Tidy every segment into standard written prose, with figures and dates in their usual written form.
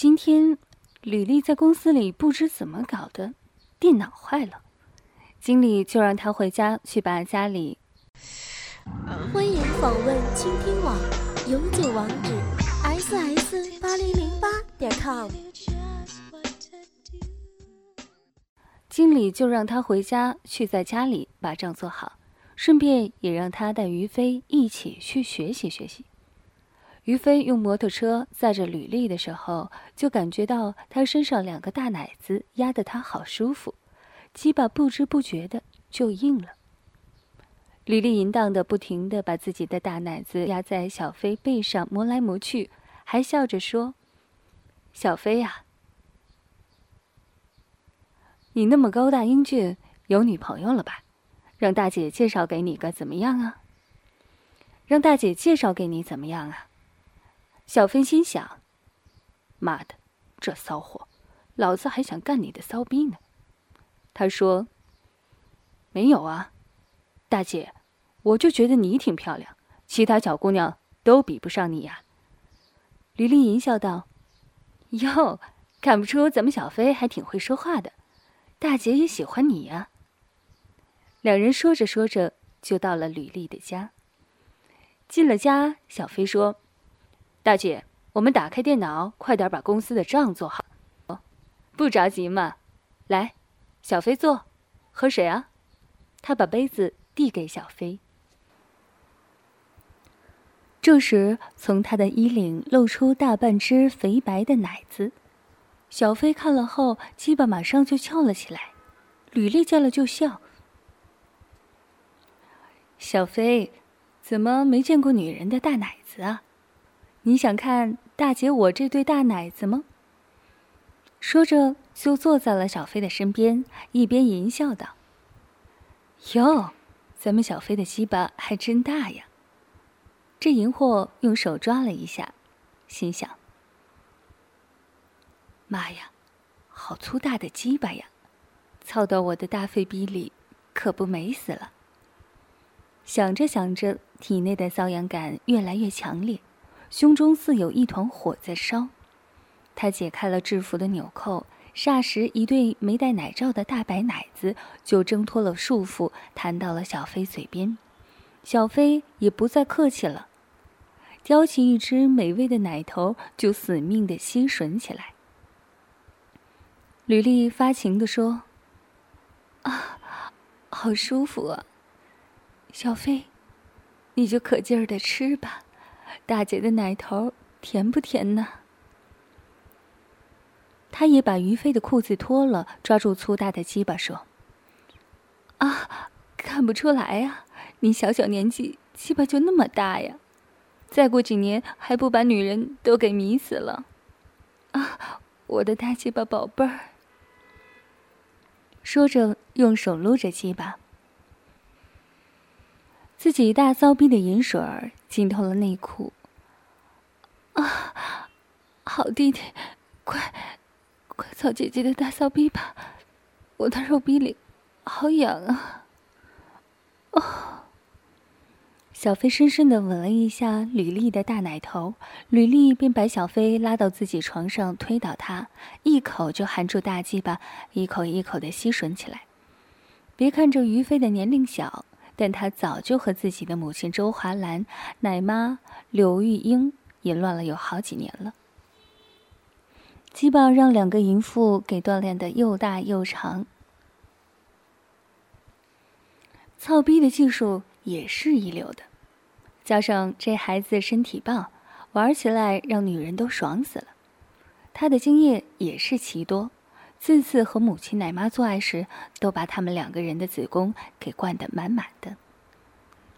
今天吕丽在公司里不知怎么搞的，电脑坏了，经理就让她回家去把家里。欢迎访问倾听网永久网址 ss8008.com。 经理就让她回家去在家里把账做好，顺便也让她带于飞一起去学习学习。于飞用摩托车载着吕丽的时候，就感觉到她身上两个大奶子压得她好舒服，鸡巴不知不觉的就硬了。吕丽淫荡的不停地把自己的大奶子压在小飞背上磨来磨去，还笑着说：“小飞啊，你那么高大英俊，有女朋友了吧？让大姐介绍给你个怎么样啊？让大姐介绍给你怎么样啊？”小飞心想：“妈的，这骚货，老子还想干你的骚逼呢。”他说：“没有啊。大姐，我就觉得你挺漂亮，其他小姑娘都比不上你呀。”吕丽银笑道：“哟，看不出咱们小飞还挺会说话的，大姐也喜欢你呀。”两人说着说着就到了吕丽的家。进了家，小飞说：“大姐，我们打开电脑，快点把公司的账做好。”“不着急嘛，来，小飞坐，喝水啊。”他把杯子递给小飞。这时从他的衣领露出大半只肥白的奶子，小飞看了后鸡巴马上就翘了起来。吕丽见了就笑：“小飞，怎么没见过女人的大奶子啊？你想看大姐我这对大奶子吗？”说着就坐在了小飞的身边，一边淫笑道：“哟，咱们小飞的鸡巴还真大呀。”这淫货用手抓了一下，心想：“妈呀，好粗大的鸡巴呀，操到我的大废逼里可不美死了。”想着想着，体内的瘙痒感越来越强烈，胸中似有一团火在烧。他解开了制服的纽扣，霎时一对没戴奶罩的大白奶子就挣脱了束缚，弹到了小飞嘴边。小飞也不再客气了，叼起一只美味的奶头就死命地吸吮起来。吕丽发情地说：“啊，好舒服啊！小飞，你就可劲儿地吃吧，大姐的奶头甜不甜呢？”他也把于飞的裤子脱了，抓住粗大的鸡巴说：“啊，看不出来啊，你小小年纪鸡巴就那么大呀，再过几年还不把女人都给迷死了啊，我的大鸡巴宝贝儿！”说着用手撸着鸡巴，自己大骚逼的饮水儿浸透了内裤。“啊，好弟弟，快操姐姐的大骚逼吧，我的肉逼里好痒啊！”哦，小飞深深地吻了一下吕丽的大奶头，吕丽便把小飞拉到自己床上，推倒他，一口就含住大鸡巴，一口一口地吸吮起来。别看这于飞的年龄小，但他早就和自己的母亲周华兰、奶妈刘玉英淫乱了有好几年了。鸡巴让两个淫妇给锻炼的又大又长，操逼的技术也是一流的，加上这孩子身体棒，玩起来让女人都爽死了。他的经验也是奇多，次次和母亲奶妈做爱时，都把他们两个人的子宫给灌得满满的。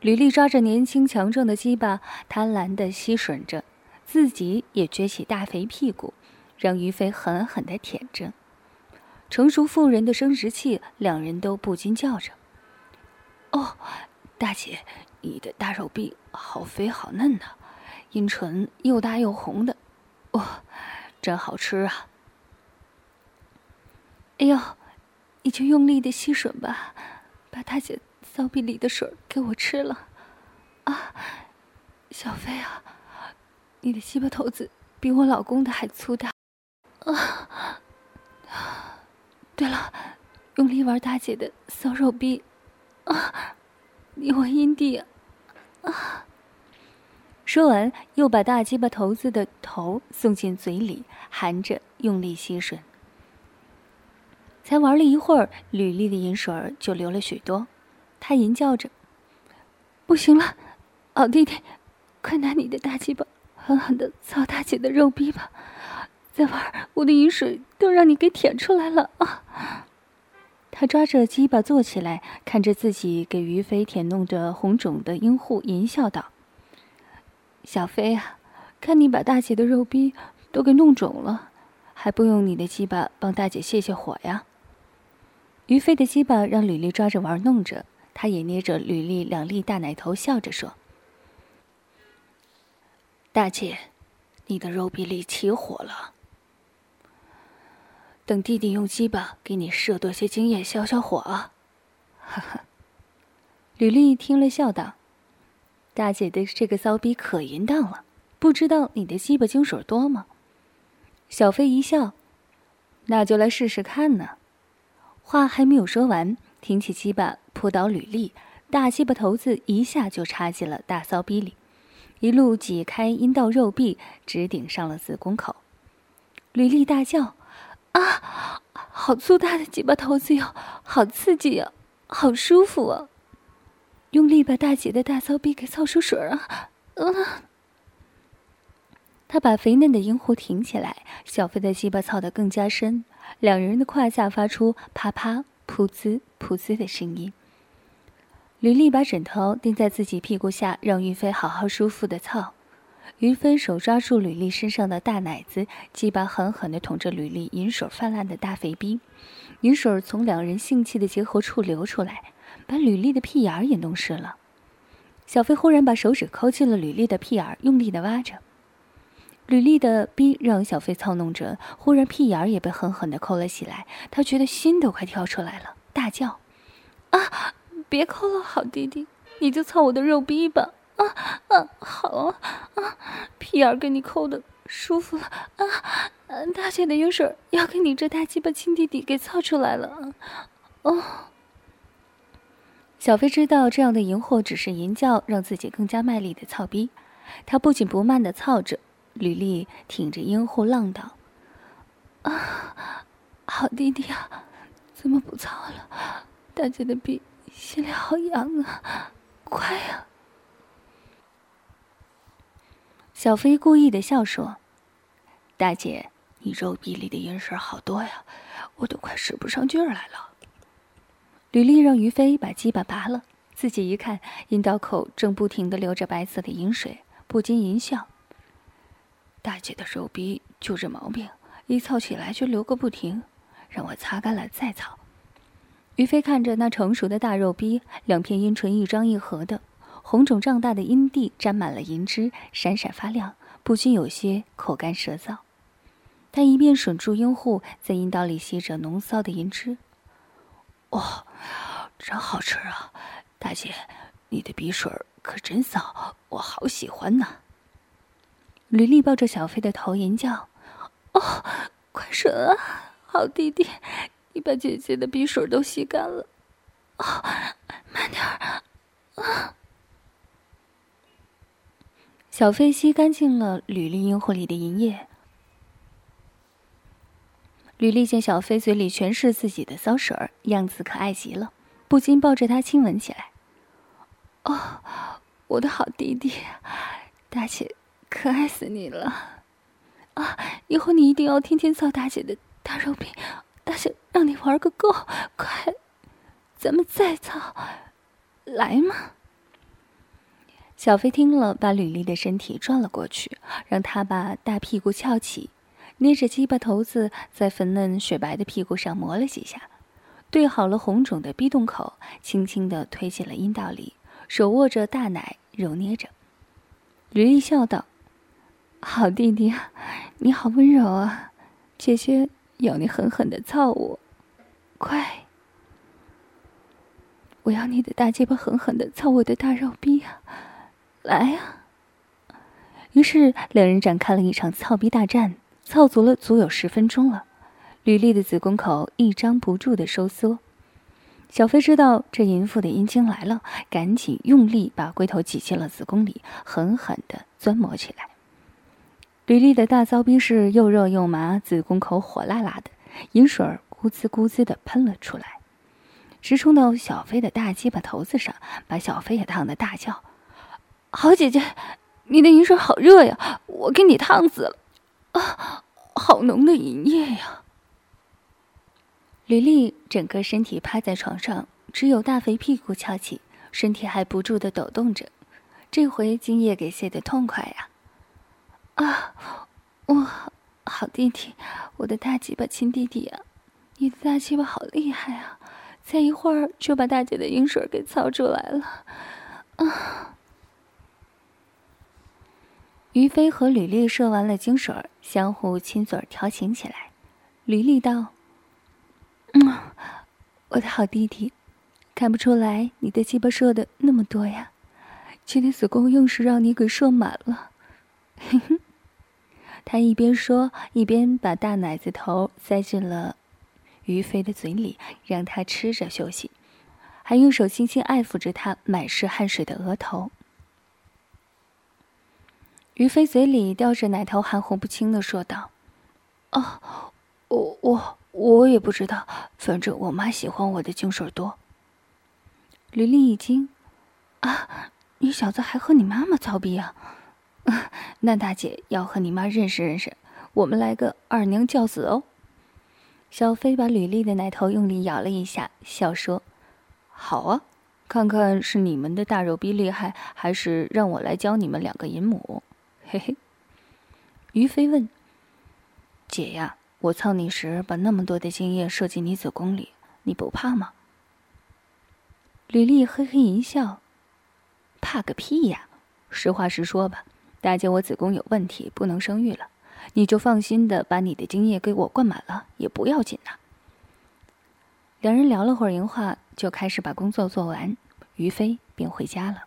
吕丽抓着年轻强壮的鸡巴，贪婪地吸吮着，自己也撅起大肥屁股，让于飞狠狠地舔着。成熟妇人的生殖器，两人都不禁叫着：“哦，大姐，你的大手臂好肥好嫩啊，阴唇又大又红的，哇、哦，真好吃啊！哎呦，你就用力的吸吮吧，把大姐骚逼里的水给我吃了啊！小飞啊，你的鸡巴头子比我老公的还粗大。”对了，用力玩大姐的骚手臂，你我阴蒂啊！说完，又把大鸡巴头子的头送进嘴里，含着用力吸吮。才玩了一会儿，吕丽的饮水儿就流了许多，她吟叫着：“不行了，好弟弟，快拿你的大鸡巴狠狠的操大姐的肉逼吧！再玩，我的饮水都让你给舔出来了啊！”他抓着鸡巴坐起来，看着自己给于飞舔弄着红肿的阴户，淫笑道：“小飞啊，看你把大姐的肉逼都给弄肿了，还不用你的鸡巴帮大姐泄泄火呀？”于飞的鸡巴让吕丽抓着玩弄着，他也捏着吕丽两粒大奶头笑着说：“大姐，你的肉逼里起火了。等弟弟用鸡巴给你射多些精液消消火啊！”哈哈。吕丽听了笑道：“大姐的这个骚逼可淫荡了，不知道你的鸡巴精水多吗？”小飞一笑：“那就来试试看呢。”话还没有说完，挺起鸡巴扑倒吕丽，大鸡巴头子一下就插进了大骚逼里，一路挤开阴道肉壁，直顶上了子宫口。吕丽大叫：“啊，好粗大的鸡巴头子哟，好刺激呀，好舒服啊！用力把大姐的大骚逼给操出水啊！”他把肥嫩的阴户挺起来，小飞的鸡巴操得更加深，两人的胯下发出啪啪、噗滋、噗滋的声音。吕丽把枕头钉在自己屁股下，让于飞好好舒服的操。于飞手抓住吕丽身上的大奶子，鸡巴狠狠地捅着吕丽饮水泛滥的大肥逼，饮水从两人性器的结合处流出来，把吕丽的屁眼儿也弄湿了。小飞忽然把手指抠进了吕丽的屁眼儿，用力地挖着。吕丽的逼让小飞操弄着，忽然屁眼儿也被狠狠地抠了起来，他觉得心都快跳出来了，大叫：“啊，别抠了，好弟弟，你就操我的肉逼吧！好啊，屁眼给你抠的舒服了啊！大姐的油水要给你这大鸡巴亲弟弟给操出来了哦！”小飞知道这样的淫惑只是淫叫，让自己更加卖力的操逼。他不紧不慢的操着，吕丽挺着阴户浪道：“啊，好弟弟啊，怎么不操了？大姐的逼心里好痒啊，快呀！”小飞故意的笑说：“大姐，你肉壁里的阴水好多呀，我都快使不上劲儿来了。”吕丽让于飞把鸡巴拔了，自己一看，阴道口正不停地流着白色的阴水，不禁淫笑：“大姐的肉壁就这毛病，一操起来就流个不停，让我擦干了再操。”于飞看着那成熟的大肉壁，两片阴唇一张一合的，红肿胀大的阴蒂沾满了银汁，闪闪发亮，不禁有些口干舌燥。他一面吮住阴户，在阴道里吸着浓骚的银汁。“哦，真好吃啊！大姐，你的鼻水可真骚，我好喜欢呢。”吕丽抱着小飞的头吟叫：“哦，快吮啊，好弟弟，你把姐姐的鼻水都吸干了。哦，慢点儿啊！”小飞吸干净了吕丽阴户里的银液。吕丽见小飞嘴里全是自己的骚水儿，样子可爱极了，不禁抱着他亲吻起来。“哦，我的好弟弟，大姐可爱死你了啊！以后你一定要天天操大姐的大肉饼，大姐让你玩个够，快，咱们再操，来嘛！”小飞听了，把吕丽的身体转了过去，让她把大屁股翘起，捏着鸡巴头子在粉嫩雪白的屁股上磨了几下，对好了红肿的逼洞口，轻轻地推进了阴道里，手握着大奶揉捏着。吕丽笑道：“好弟弟啊，你好温柔啊，姐姐要你狠狠地操我，快！我要你的大鸡巴狠狠地操我的大肉逼啊！来呀！”于是两人展开了一场操逼大战，凑足了足有10分钟了，吕丽的子宫口一张不住的收缩。小飞知道这淫妇的阴茎来了，赶紧用力把龟头挤进了子宫里，狠狠地钻磨起来。吕丽的大骚逼是又热又麻，子宫口火辣辣的，银水咕滋咕滋地喷了出来，直冲到小飞的大鸡巴头子上，把小飞也烫得大叫：“好姐姐，你的银水好热呀，我给你烫死了啊！好浓的银液呀！”吕丽整个身体趴在床上，只有大肥屁股翘起，身体还不住地抖动着。这回精液给泄得痛快呀！啊，我好弟弟，我的大鸡巴亲弟弟呀，你的大鸡巴好厉害啊！再一会儿就把大姐的阴水给操出来了啊！于飞和吕丽射完了精水，相互亲嘴调情起来。吕丽道：“我的好弟弟，看不出来你的鸡巴射的那么多呀，今天子宫硬是让你给射满了。”嘿嘿，他一边说一边把大奶子头塞进了于飞的嘴里，让他吃着休息，还用手轻轻爱抚着他满是汗水的额头。于飞嘴里叼着奶头，含糊不清地说道：“啊，我也不知道，反正我妈喜欢我的精水多。”吕丽一惊：“啊，你小子还和你妈妈操逼啊？那大姐要和你妈认识认识，我们来个二娘教子哦。”小飞把吕丽的奶头用力咬了一下，笑说：“好啊，看看是你们的大肉逼厉害，还是让我来教你们两个淫母。”嘿嘿。于飞问：“姐呀，我操你时把那么多的精液射进你子宫里，你不怕吗？”吕丽嘿嘿一笑：“怕个屁呀，实话实说吧，大姐我子宫有问题，不能生育了，你就放心的把你的精液给我灌满了也不要紧呐。”两人聊了会儿闲话，就开始把工作做完，于飞便回家了。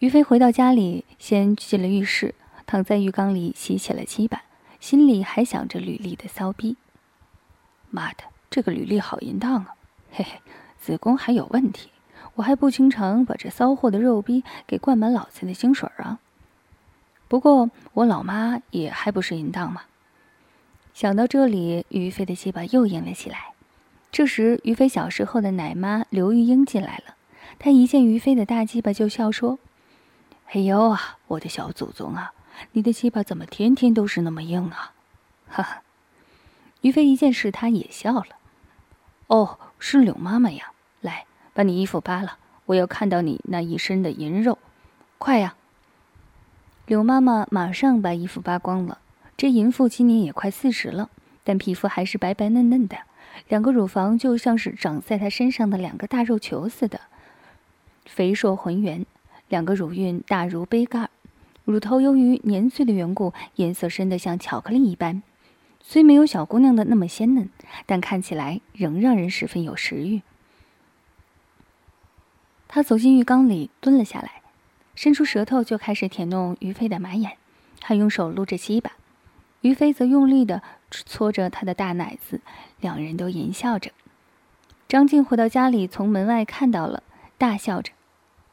于飞回到家里，先进了浴室，躺在浴缸里洗起了鸡巴，心里还想着吕丽的骚逼。妈的，这个吕丽好淫荡啊，嘿嘿，子宫还有问题，我还不经常把这骚货的肉逼给灌满老子的精水啊。不过我老妈也还不是淫荡嘛。想到这里，于飞的鸡巴又硬了起来。这时于飞小时候的奶妈刘玉英进来了，她一见于飞的大鸡巴就笑说：“哎呦啊，我的小祖宗啊，你的鸡巴怎么天天都是那么硬啊？”哈哈。于飞一见是她也笑了：“哦，是柳妈妈呀，来，把你衣服扒了，我要看到你那一身的淫肉，快呀！”柳妈妈马上把衣服扒光了。这淫妇今年也快40了，但皮肤还是白白嫩嫩的，两个乳房就像是长在她身上的两个大肉球似的，肥硕浑圆，两个乳晕大如杯盖，乳头由于年岁的缘故，颜色深得像巧克力一般，虽没有小姑娘的那么鲜嫩，但看起来仍让人十分有食欲。她走进浴缸里蹲了下来，伸出舌头就开始舔弄于飞的马眼，还用手撸着鸡巴，于飞则用力地搓着他的大奶子，两人都淫笑着。张静回到家里，从门外看到了，大笑着：“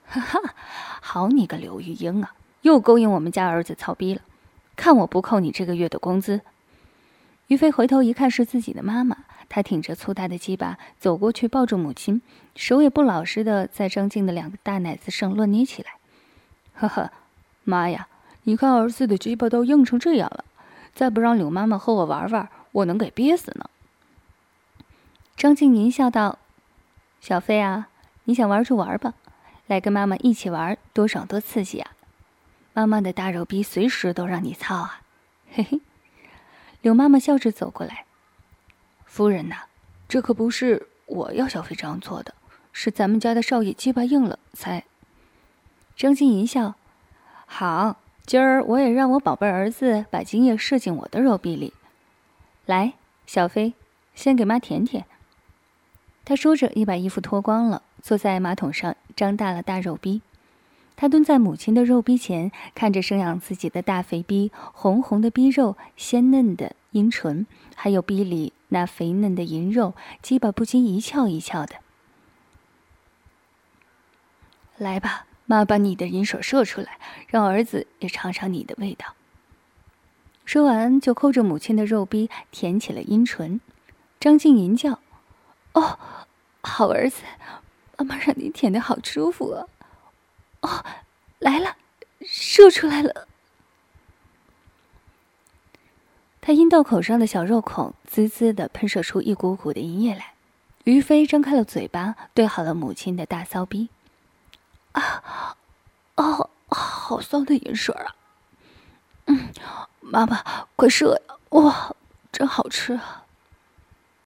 哈哈，好你个刘玉英啊，又勾引我们家儿子操逼了，看我不扣你这个月的工资。”于飞回头一看是自己的妈妈，他挺着粗大的鸡巴走过去抱住母亲，手也不老实地在张静的两个大奶子上乱捏起来。“呵呵，妈呀，你看儿子的鸡巴都硬成这样了，再不让柳妈妈和我玩玩，我能给憋死呢。”张静吟笑道：“小飞啊，你想玩就玩吧，来跟妈妈一起玩，多爽多刺激啊，妈妈的大肉逼随时都让你操啊。”嘿嘿。柳妈妈笑着走过来：“夫人呐，这可不是我要小飞这样做的，是咱们家的少爷鸡巴硬了才……”张静一笑：“好，今儿我也让我宝贝儿子把精液射进我的肉壁里。来，小飞，先给妈舔舔。”他说着，也把衣服脱光了，坐在马桶上，张大了大肉壁。他蹲在母亲的肉逼前，看着生养自己的大肥逼，红红的逼肉，鲜嫩的阴唇，还有逼里那肥嫩的银肉，鸡巴不禁一翘一翘的。来吧，妈把你的银水射出来，让儿子也尝尝你的味道。说完就抠着母亲的肉逼舔起了阴唇。张静吟叫：哦，好儿子，妈妈让你舔得好舒服啊。哦，来了，射出来了。他阴道口上的小肉孔滋滋地喷射出一股股的淫液来。于飞张开了嘴巴，对好了母亲的大骚逼。啊，哦，好骚的银水啊！嗯，妈妈，快射呀！哇，真好吃啊！